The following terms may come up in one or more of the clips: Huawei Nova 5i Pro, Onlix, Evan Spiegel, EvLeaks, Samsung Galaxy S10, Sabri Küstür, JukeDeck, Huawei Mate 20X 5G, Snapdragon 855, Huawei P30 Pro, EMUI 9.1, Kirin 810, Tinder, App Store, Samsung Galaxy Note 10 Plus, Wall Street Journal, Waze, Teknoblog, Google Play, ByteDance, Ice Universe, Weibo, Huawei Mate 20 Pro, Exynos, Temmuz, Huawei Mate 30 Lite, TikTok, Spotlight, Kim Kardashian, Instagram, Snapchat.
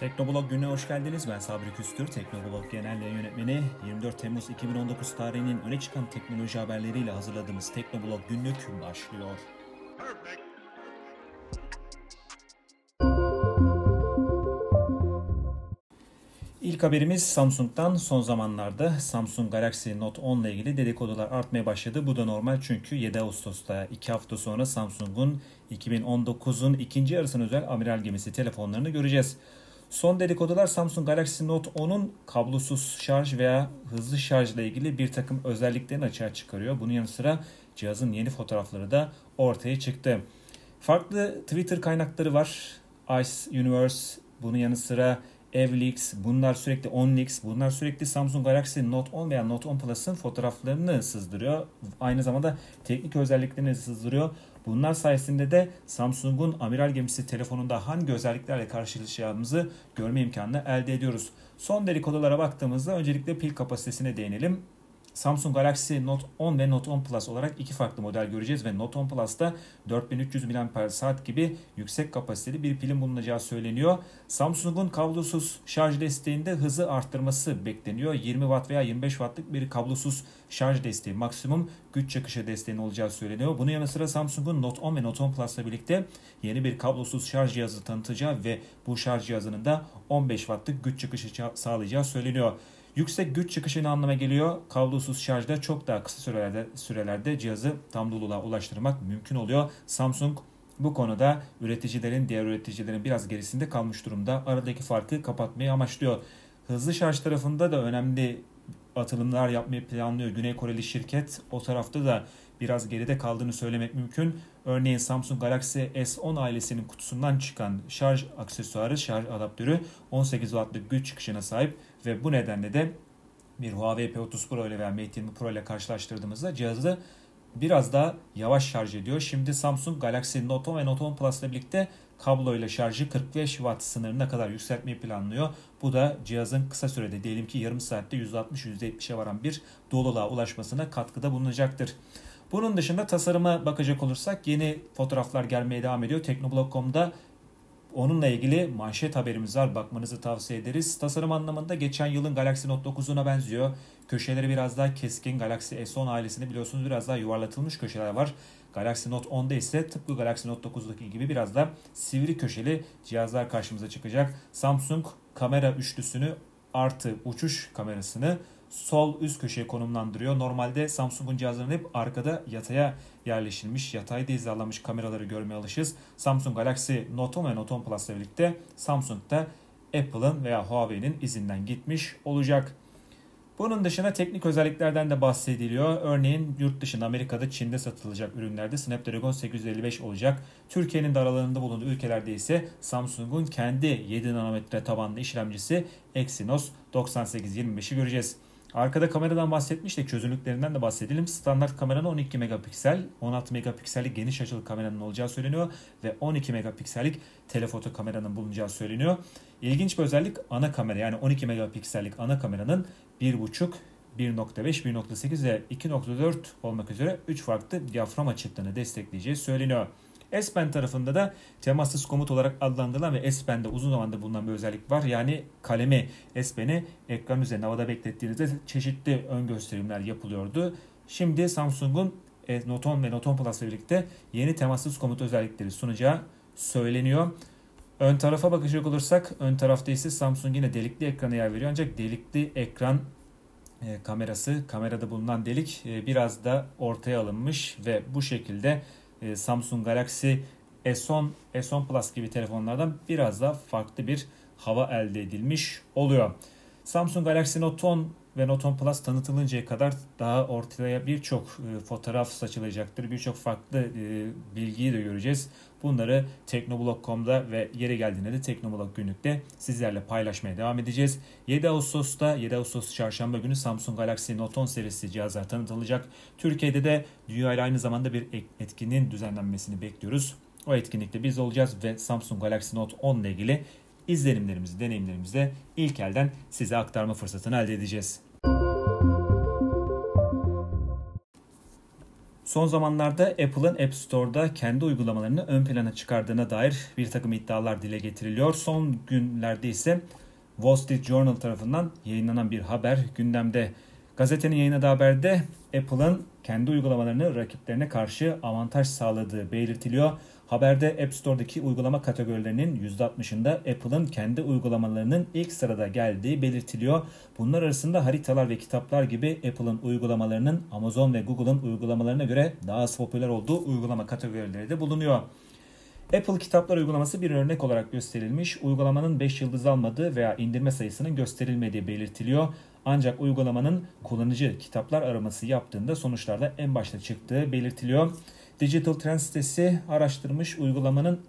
Teknoblog gününe hoş geldiniz. Ben Sabri Küstür, Teknoblog Genel Yayın Yönetmeni. 24 Temmuz 2019 tarihinin öne çıkan teknoloji haberleriyle hazırladığımız Teknoblog günlük başlıyor. Perfect. İlk haberimiz Samsung'dan. Son zamanlarda Samsung Galaxy Note 10 ile ilgili dedikodular artmaya başladı. Bu da normal çünkü 7 Ağustos'ta 2 hafta sonra Samsung'un 2019'un ikinci yarısına özel amiral gemisi telefonlarını göreceğiz. Son dedikodular Samsung Galaxy Note 10'un kablosuz şarj veya hızlı şarjla ilgili bir takım özelliklerini açığa çıkarıyor. Bunun yanı sıra cihazın yeni fotoğrafları da ortaya çıktı. Farklı Twitter kaynakları var. Ice Universe, bunun yanı sıra EvLeaks, bunlar sürekli Onlix, bunlar sürekli Samsung Galaxy Note 10 veya Note 10 Plus'ın fotoğraflarını sızdırıyor. Aynı zamanda teknik özelliklerini sızdırıyor. Bunlar sayesinde de Samsung'un amiral gemisi telefonunda hangi özelliklerle karşılaşacağımızı görme imkanını elde ediyoruz. Son dedikodulara baktığımızda öncelikle pil kapasitesine değinelim. Samsung Galaxy Note 10 ve Note 10 Plus olarak iki farklı model göreceğiz ve Note 10 Plus'ta 4300 mAh gibi yüksek kapasiteli bir pilin bulunacağı söyleniyor. Samsung'un kablosuz şarj desteğinde hızı arttırması bekleniyor. 20 Watt veya 25 Watt'lık bir kablosuz şarj desteği, maksimum güç çıkışı desteğinin olacağı söyleniyor. Bunun yanı sıra Samsung'un Note 10 ve Note 10 Plus'la birlikte yeni bir kablosuz şarj cihazı tanıtacağı ve bu şarj cihazının da 15 Watt'lık güç çıkışı sağlayacağı söyleniyor. Yüksek güç çıkışı ne anlama geliyor? Kablosuz şarjda çok daha kısa sürelerde cihazı tam doluluğa ulaştırmak mümkün oluyor. Samsung bu konuda diğer üreticilerin biraz gerisinde kalmış durumda. Aradaki farkı kapatmayı amaçlıyor. Hızlı şarj tarafında da önemli atılımlar yapmayı planlıyor. Güney Koreli şirket o tarafta da biraz geride kaldığını söylemek mümkün. Örneğin Samsung Galaxy S10 ailesinin kutusundan çıkan şarj aksesuarı, şarj adaptörü 18 wattlık güç çıkışına sahip ve bu nedenle de bir Huawei P30 Pro ile veya Mate 20 Pro ile karşılaştırdığımızda cihazı biraz daha yavaş şarj ediyor. Şimdi Samsung Galaxy Note 10 ve Note 10 Plus ile birlikte kabloyla şarjı 45 Watt sınırına kadar yükseltmeyi planlıyor. Bu da cihazın kısa sürede, diyelim ki yarım saatte %60-%70'e varan bir doluluğa ulaşmasına katkıda bulunacaktır. Bunun dışında tasarıma bakacak olursak yeni fotoğraflar gelmeye devam ediyor. Teknoblog.com'da onunla ilgili manşet haberimiz var. Bakmanızı tavsiye ederiz. Tasarım anlamında geçen yılın Galaxy Note 9'una benziyor. Köşeleri biraz daha keskin. Galaxy S10 ailesinde biliyorsunuz biraz daha yuvarlatılmış köşeler var. Galaxy Note 10'da ise tıpkı Galaxy Note 9'daki gibi biraz da sivri köşeli cihazlar karşımıza çıkacak. Samsung kamera üçlüsünü artı uçuş kamerasını sol üst köşeye konumlandırıyor. Normalde Samsung'un cihazlarının hep arkada yataya yerleştirilmiş, yatayda hizalanmış kameraları görmeye alışız. Samsung Galaxy Note 10 ve Note 10 Plus ile birlikte Samsung'da Apple'ın veya Huawei'nin izinden gitmiş olacak. Bunun dışında teknik özelliklerden de bahsediliyor. Örneğin yurt dışında, Amerika'da, Çin'de satılacak ürünlerde Snapdragon 855 olacak. Türkiye'nin de aralarında bulunduğu ülkelerde ise Samsung'un kendi 7 nanometre tabanlı işlemcisi Exynos 9825'i göreceğiz. Arkada kameradan bahsetmiştik, çözünürlüklerinden de bahsedelim. Standart kameranın 12 megapiksel, 16 megapiksellik geniş açılı kameranın olacağı söyleniyor ve 12 megapiksellik telefoto kameranın bulunacağı söyleniyor. İlginç bir özellik, ana kamera, yani 12 megapiksellik ana kameranın 1.5, 1.5, 1.8 ve 2.4 olmak üzere 3 farklı diyafram açıklığını destekleyeceği söyleniyor. S Pen tarafında da temassız komut olarak adlandırılan ve S Pen'de uzun zamanda bulunan bir özellik var. Yani kalemi, S Pen'i ekran üzerine havada beklettiğinizde çeşitli ön gösterimler yapılıyordu. Şimdi Samsung'un Note 10 ve Note 10 Plus ile birlikte yeni temassız komut özellikleri sunacağı söyleniyor. Ön tarafa bakacak olursak, ön tarafta ise Samsung yine delikli ekrana yer veriyor. Ancak delikli ekran kamerası, kamerada bulunan delik biraz da ortaya alınmış ve bu şekilde Samsung Galaxy S10, S10 Plus gibi telefonlardan biraz daha farklı bir hava elde edilmiş oluyor. Samsung Galaxy Note 10 ve Note 10 Plus tanıtılıncaya kadar daha ortaya birçok fotoğraf saçılacaktır. Birçok farklı bilgiyi de göreceğiz. Bunları Teknoblog.com'da ve yere geldiğinde de Teknoblog günlükte sizlerle paylaşmaya devam edeceğiz. 7 Ağustos çarşamba günü Samsung Galaxy Note 10 serisi cihazlar tanıtılacak. Türkiye'de de dünyayla aynı zamanda bir etkinliğin düzenlenmesini bekliyoruz. O etkinlikte biz olacağız ve Samsung Galaxy Note 10 ile ilgili izlenimlerimizi, deneyimlerimizi de ilk elden size aktarma fırsatını elde edeceğiz. Son zamanlarda Apple'ın App Store'da kendi uygulamalarını ön plana çıkardığına dair bir takım iddialar dile getiriliyor. Son günlerde ise Wall Street Journal tarafından yayınlanan bir haber gündemde. Gazetenin yayınladığı haberde Apple'ın kendi uygulamalarını rakiplerine karşı avantaj sağladığı belirtiliyor. Haberde App Store'daki uygulama kategorilerinin %60'ında Apple'ın kendi uygulamalarının ilk sırada geldiği belirtiliyor. Bunlar arasında haritalar ve kitaplar gibi Apple'ın uygulamalarının Amazon ve Google'ın uygulamalarına göre daha az popüler olduğu uygulama kategorileri de bulunuyor. Apple Kitaplar uygulaması bir örnek olarak gösterilmiş. Uygulamanın 5 yıldız almadığı veya indirme sayısının gösterilmediği belirtiliyor. Ancak uygulamanın kullanıcı kitaplar araması yaptığında sonuçlarda en başta çıktığı belirtiliyor. Digital Trends sitesi araştırmış, uygulamanın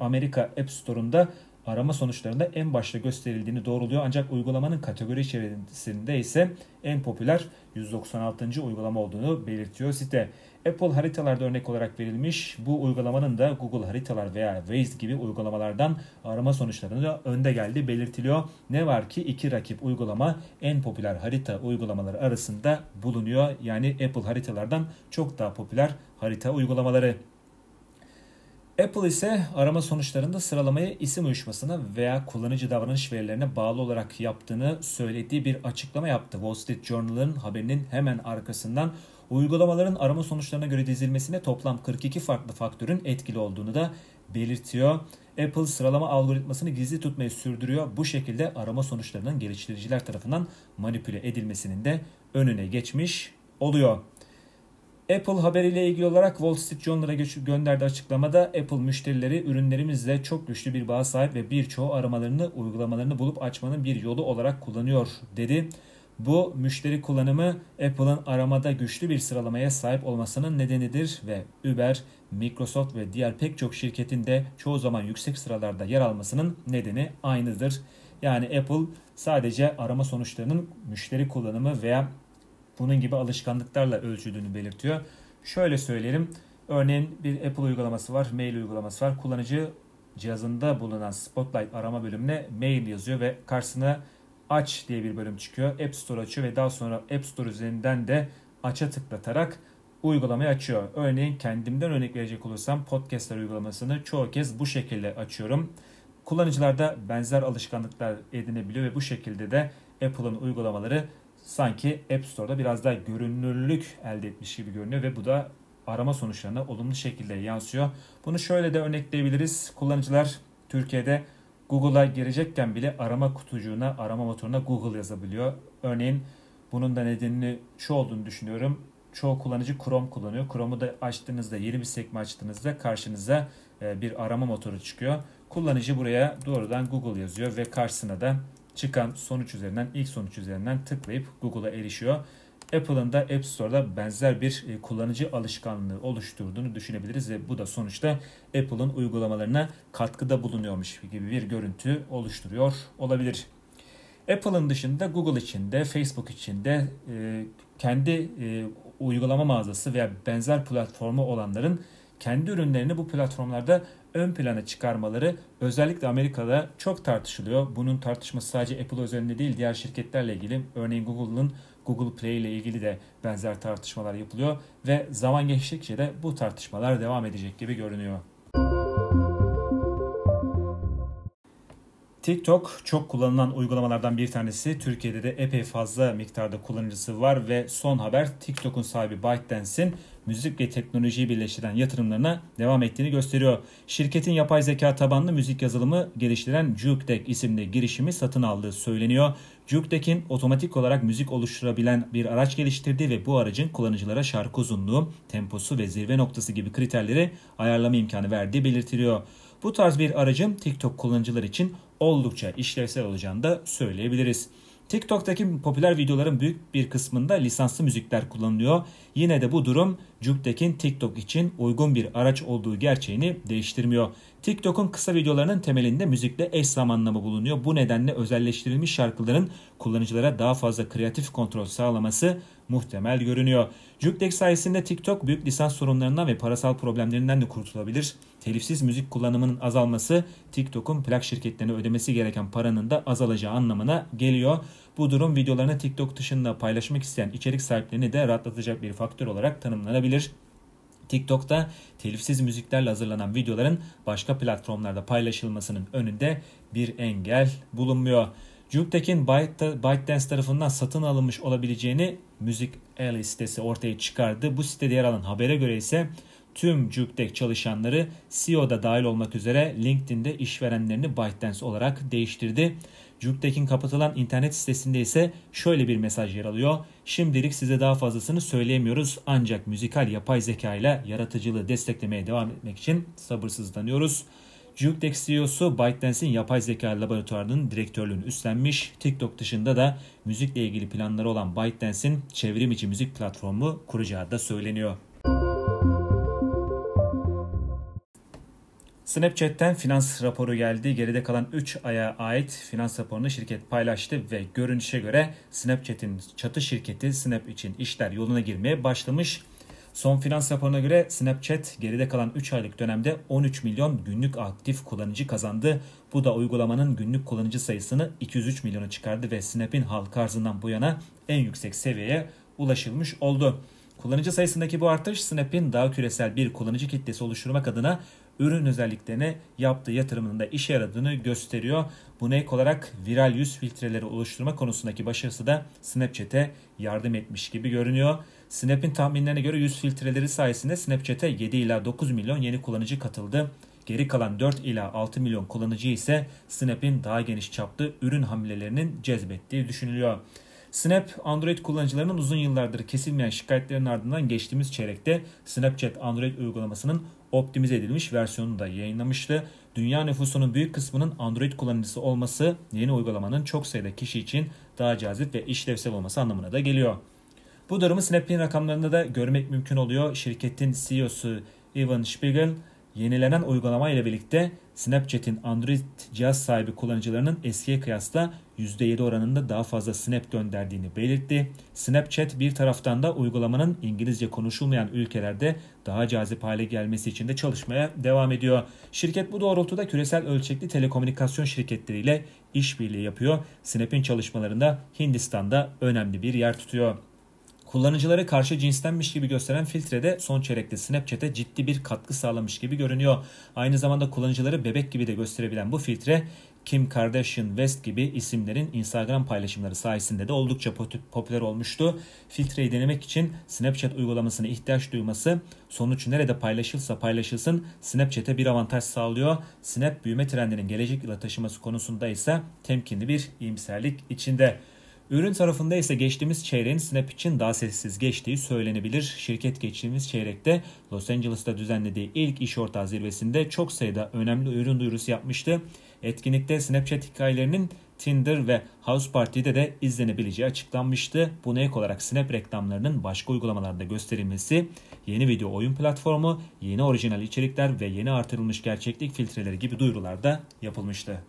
Amerika App Store'unda arama sonuçlarında en başta gösterildiğini doğruluyor. Ancak uygulamanın kategori içerisinde ise en popüler 196. uygulama olduğunu belirtiyor site. Apple haritalarda örnek olarak verilmiş. Bu uygulamanın da Google haritalar veya Waze gibi uygulamalardan arama sonuçlarında önde geldiği belirtiliyor. Ne var ki iki rakip uygulama en popüler harita uygulamaları arasında bulunuyor. Yani Apple haritalardan çok daha popüler harita uygulamaları. Apple ise arama sonuçlarında sıralamayı isim uyuşmasına veya kullanıcı davranış verilerine bağlı olarak yaptığını söylediği bir açıklama yaptı. Wall Street Journal'ın haberinin hemen arkasından uygulamaların arama sonuçlarına göre dizilmesine toplam 42 farklı faktörün etkili olduğunu da belirtiyor. Apple sıralama algoritmasını gizli tutmayı sürdürüyor. Bu şekilde arama sonuçlarının geliştiriciler tarafından manipüle edilmesinin de önüne geçmiş oluyor. Apple haberiyle ilgili olarak Wall Street Journal'a gönderdiği açıklamada Apple müşterileri ürünlerimizle çok güçlü bir bağa sahip ve birçoğu aramalarını, uygulamalarını bulup açmanın bir yolu olarak kullanıyor dedi. Bu müşteri kullanımı Apple'ın aramada güçlü bir sıralamaya sahip olmasının nedenidir ve Uber, Microsoft ve diğer pek çok şirketin de çoğu zaman yüksek sıralarda yer almasının nedeni aynıdır. Yani Apple sadece arama sonuçlarının müşteri kullanımı veya bunun gibi alışkanlıklarla ölçüldüğünü belirtiyor. Şöyle söyleyelim. Örneğin bir Apple uygulaması var, mail uygulaması var. Kullanıcı cihazında bulunan Spotlight arama bölümüne mail yazıyor ve karşısına aç diye bir bölüm çıkıyor. App Store açıyor ve daha sonra App Store üzerinden de aç'a tıklatarak uygulamayı açıyor. Örneğin kendimden örnek verecek olursam podcastler uygulamasını çoğu kez bu şekilde açıyorum. Kullanıcılar da benzer alışkanlıklar edinebiliyor ve bu şekilde de Apple'ın uygulamaları sanki App Store'da biraz daha görünürlük elde etmiş gibi görünüyor ve bu da arama sonuçlarına olumlu şekilde yansıyor. Bunu şöyle de örnekleyebiliriz. Kullanıcılar Türkiye'de Google'a girecekken bile arama kutucuğuna, arama motoruna Google yazabiliyor. Örneğin bunun da nedenini şu olduğunu düşünüyorum. Çoğu kullanıcı Chrome kullanıyor. Chrome'u da açtığınızda, yeni bir sekme açtığınızda karşınıza bir arama motoru çıkıyor. Kullanıcı buraya doğrudan Google yazıyor ve karşısına da çıkan sonuç üzerinden, ilk sonuç üzerinden tıklayıp Google'a erişiyor. Apple'ın da App Store'da benzer bir kullanıcı alışkanlığı oluşturduğunu düşünebiliriz ve bu da sonuçta Apple'ın uygulamalarına katkıda bulunuyormuş gibi bir görüntü oluşturuyor olabilir. Apple'ın dışında Google için de, Facebook için de kendi uygulama mağazası veya benzer platformu olanların kendi ürünlerini bu platformlarda ön plana çıkarmaları özellikle Amerika'da çok tartışılıyor. Bunun tartışması sadece Apple özelinde değil, diğer şirketlerle ilgili. Örneğin Google'ın Google Play ile ilgili de benzer tartışmalar yapılıyor ve zaman geçtikçe de bu tartışmalar devam edecek gibi görünüyor. TikTok çok kullanılan uygulamalardan bir tanesi. Türkiye'de de epey fazla miktarda kullanıcısı var ve son haber TikTok'un sahibi ByteDance'in müzik ve teknolojiyi birleştiren yatırımlarına devam ettiğini gösteriyor. Şirketin yapay zeka tabanlı müzik yazılımı geliştiren JukeDeck isimli girişimi satın aldığı söyleniyor. JukeDeck'in otomatik olarak müzik oluşturabilen bir araç geliştirdiği ve bu aracın kullanıcılara şarkı uzunluğu, temposu ve zirve noktası gibi kriterleri ayarlama imkanı verdiği belirtiliyor. Bu tarz bir aracın TikTok kullanıcıları için oldukça işlevsel olacağını da söyleyebiliriz. TikTok'taki popüler videoların büyük bir kısmında lisanslı müzikler kullanılıyor. Yine de bu durum JukeDeck'in TikTok için uygun bir araç olduğu gerçeğini değiştirmiyor. TikTok'un kısa videolarının temelinde müzikle eş zamanlama bulunuyor. Bu nedenle özelleştirilmiş şarkıların kullanıcılara daha fazla kreatif kontrol sağlaması muhtemel görünüyor. JukeDeck sayesinde TikTok büyük lisans sorunlarından ve parasal problemlerinden de kurtulabilir. Telifsiz müzik kullanımının azalması TikTok'un plak şirketlerine ödemesi gereken paranın da azalacağı anlamına geliyor. Bu durum videolarını TikTok dışında paylaşmak isteyen içerik sahiplerini de rahatlatacak bir faktör olarak tanımlanabilir. TikTok'ta telifsiz müziklerle hazırlanan videoların başka platformlarda paylaşılmasının önünde bir engel bulunmuyor. JukeDeck'in ByteDance tarafından satın alınmış olabileceğini Müzik Alley sitesi ortaya çıkardı. Bu sitede yer alan habere göre ise tüm JukeDeck çalışanları CEO'da dahil olmak üzere LinkedIn'de işverenlerini ByteDance olarak değiştirdi. JukeDeck'in kapatılan internet sitesinde ise şöyle bir mesaj yer alıyor. Şimdilik size daha fazlasını söyleyemiyoruz ancak müzikal yapay zeka ile yaratıcılığı desteklemeye devam etmek için sabırsızlanıyoruz. JukeDeck CEO'su ByteDance'in yapay zeka laboratuvarının direktörlüğünü üstlenmiş. TikTok dışında da müzikle ilgili planları olan ByteDance'in çevrim içi müzik platformu kuracağı da söyleniyor. Snapchat'ten finans raporu geldi. Geride kalan 3 aya ait finans raporunu şirket paylaştı ve görünüşe göre Snapchat'in çatı şirketi Snap için işler yoluna girmeye başlamış. Son finans raporuna göre Snapchat geride kalan 3 aylık dönemde 13 milyon günlük aktif kullanıcı kazandı. Bu da uygulamanın günlük kullanıcı sayısını 203 milyona çıkardı ve Snap'in halka arzından bu yana en yüksek seviyeye ulaşılmış oldu. Kullanıcı sayısındaki bu artış Snap'in daha küresel bir kullanıcı kitlesi oluşturmak adına ürün özelliklerine yaptığı yatırımının da işe yaradığını gösteriyor. Buna ek olarak viral yüz filtreleri oluşturma konusundaki başarısı da Snapchat'e yardım etmiş gibi görünüyor. Snap'in tahminlerine göre yüz filtreleri sayesinde Snapchat'e 7 ila 9 milyon yeni kullanıcı katıldı. Geri kalan 4 ila 6 milyon kullanıcı ise Snap'in daha geniş çaplı ürün hamlelerinin cezbettiği düşünülüyor. Snap, Android kullanıcılarının uzun yıllardır kesilmeyen şikayetlerinin ardından geçtiğimiz çeyrekte Snapchat Android uygulamasının optimize edilmiş versiyonunu da yayınlamıştı. Dünya nüfusunun büyük kısmının Android kullanıcısı olması yeni uygulamanın çok sayıda kişi için daha cazip ve işlevsel olması anlamına da geliyor. Bu durumu Snap'in rakamlarında da görmek mümkün oluyor. Şirketin CEO'su Evan Spiegel, yenilenen uygulama ile birlikte Snapchat'in Android cihaz sahibi kullanıcılarının eskiye kıyasla %7 oranında daha fazla Snap gönderdiğini belirtti. Snapchat bir taraftan da uygulamanın İngilizce konuşulmayan ülkelerde daha cazip hale gelmesi için de çalışmaya devam ediyor. Şirket bu doğrultuda küresel ölçekli telekomünikasyon şirketleriyle işbirliği yapıyor. Snap'in çalışmalarında Hindistan'da önemli bir yer tutuyor. Kullanıcıları karşı cinslenmiş gibi gösteren filtre de son çeyrekte Snapchat'e ciddi bir katkı sağlamış gibi görünüyor. Aynı zamanda kullanıcıları bebek gibi de gösterebilen bu filtre Kim Kardashian West gibi isimlerin Instagram paylaşımları sayesinde de oldukça popüler olmuştu. Filtreyi denemek için Snapchat uygulamasına ihtiyaç duyması sonuç nerede paylaşılsa paylaşılsın Snapchat'e bir avantaj sağlıyor. Snap büyüme trendinin gelecek yıla taşıması konusunda ise temkinli bir iyimserlik içinde. Ürün tarafında ise geçtiğimiz çeyreğin Snap için daha sessiz geçtiği söylenebilir. Şirket geçtiğimiz çeyrekte Los Angeles'ta düzenlediği ilk iş ortağı zirvesinde çok sayıda önemli ürün duyurusu yapmıştı. Etkinlikte Snapchat hikayelerinin Tinder ve House Party'de de izlenebileceği açıklanmıştı. Buna ek olarak Snap reklamlarının başka uygulamalarda gösterilmesi, yeni video oyun platformu, yeni orijinal içerikler ve yeni artırılmış gerçeklik filtreleri gibi duyurular da yapılmıştı.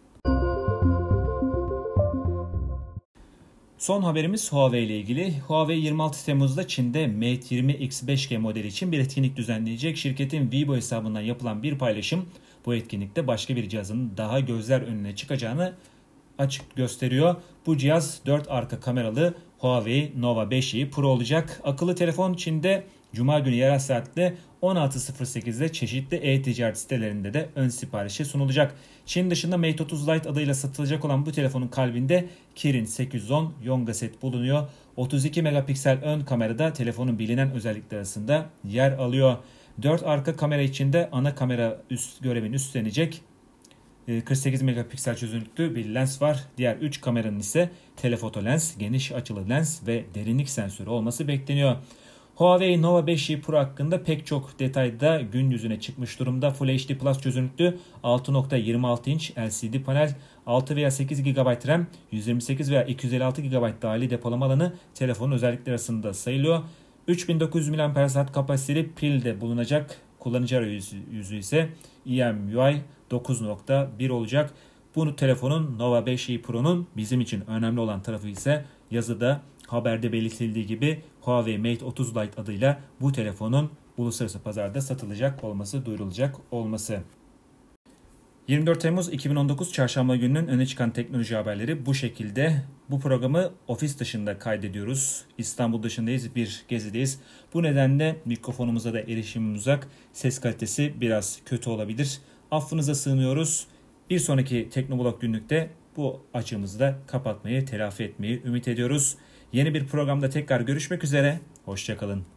Son haberimiz Huawei ile ilgili. Huawei 26 Temmuz'da Çin'de Mate 20X 5G modeli için bir etkinlik düzenleyecek. Şirketin Weibo hesabından yapılan bir paylaşım bu etkinlikte başka bir cihazın daha gözler önüne çıkacağını açık gösteriyor. Bu cihaz 4 arka kameralı Huawei Nova 5i Pro olacak. Akıllı telefon Çin'de Cuma günü yerel saatte 16.08'de çeşitli e-ticaret sitelerinde de ön siparişe sunulacak. Çin dışında Mate 30 Lite adıyla satılacak olan bu telefonun kalbinde Kirin 810 Yonga set bulunuyor. 32 megapiksel ön kamerada telefonun bilinen özellikleri arasında yer alıyor. 4 arka kamera içinde ana kamera görevini üstlenecek 48 megapiksel çözünürlüklü bir lens var. Diğer 3 kameranın ise telefoto lens, geniş açılı lens ve derinlik sensörü olması bekleniyor. Huawei Nova 5i Pro hakkında pek çok detayda gün yüzüne çıkmış durumda. Full HD Plus çözünürlüklü 6.26 inç LCD panel, 6 veya 8 GB RAM, 128 veya 256 GB dahili depolama alanı telefonun özellikleri arasında sayılıyor. 3900 mAh kapasiteli pil de bulunacak. Kullanıcı arayüzü ise EMUI 9.1 olacak. Bu telefonun Nova 5i Pro'nun bizim için önemli olan tarafı ise yazıda haberde belirtildiği gibi Huawei Mate 30 Lite adıyla bu telefonun uluslararası pazarda satılacak olması, duyurulacak olması. 24 Temmuz 2019 Çarşamba gününün öne çıkan teknoloji haberleri bu şekilde. Bu programı ofis dışında kaydediyoruz. İstanbul dışındayız, bir gezideyiz. Bu nedenle mikrofonumuza da erişimim uzak. Ses kalitesi biraz kötü olabilir. Affınıza sığınıyoruz. Bir sonraki Teknoblog günlükte bu açığımızı da kapatmayı, telafi etmeyi ümit ediyoruz. Yeni bir programda tekrar görüşmek üzere. Hoşça kalın.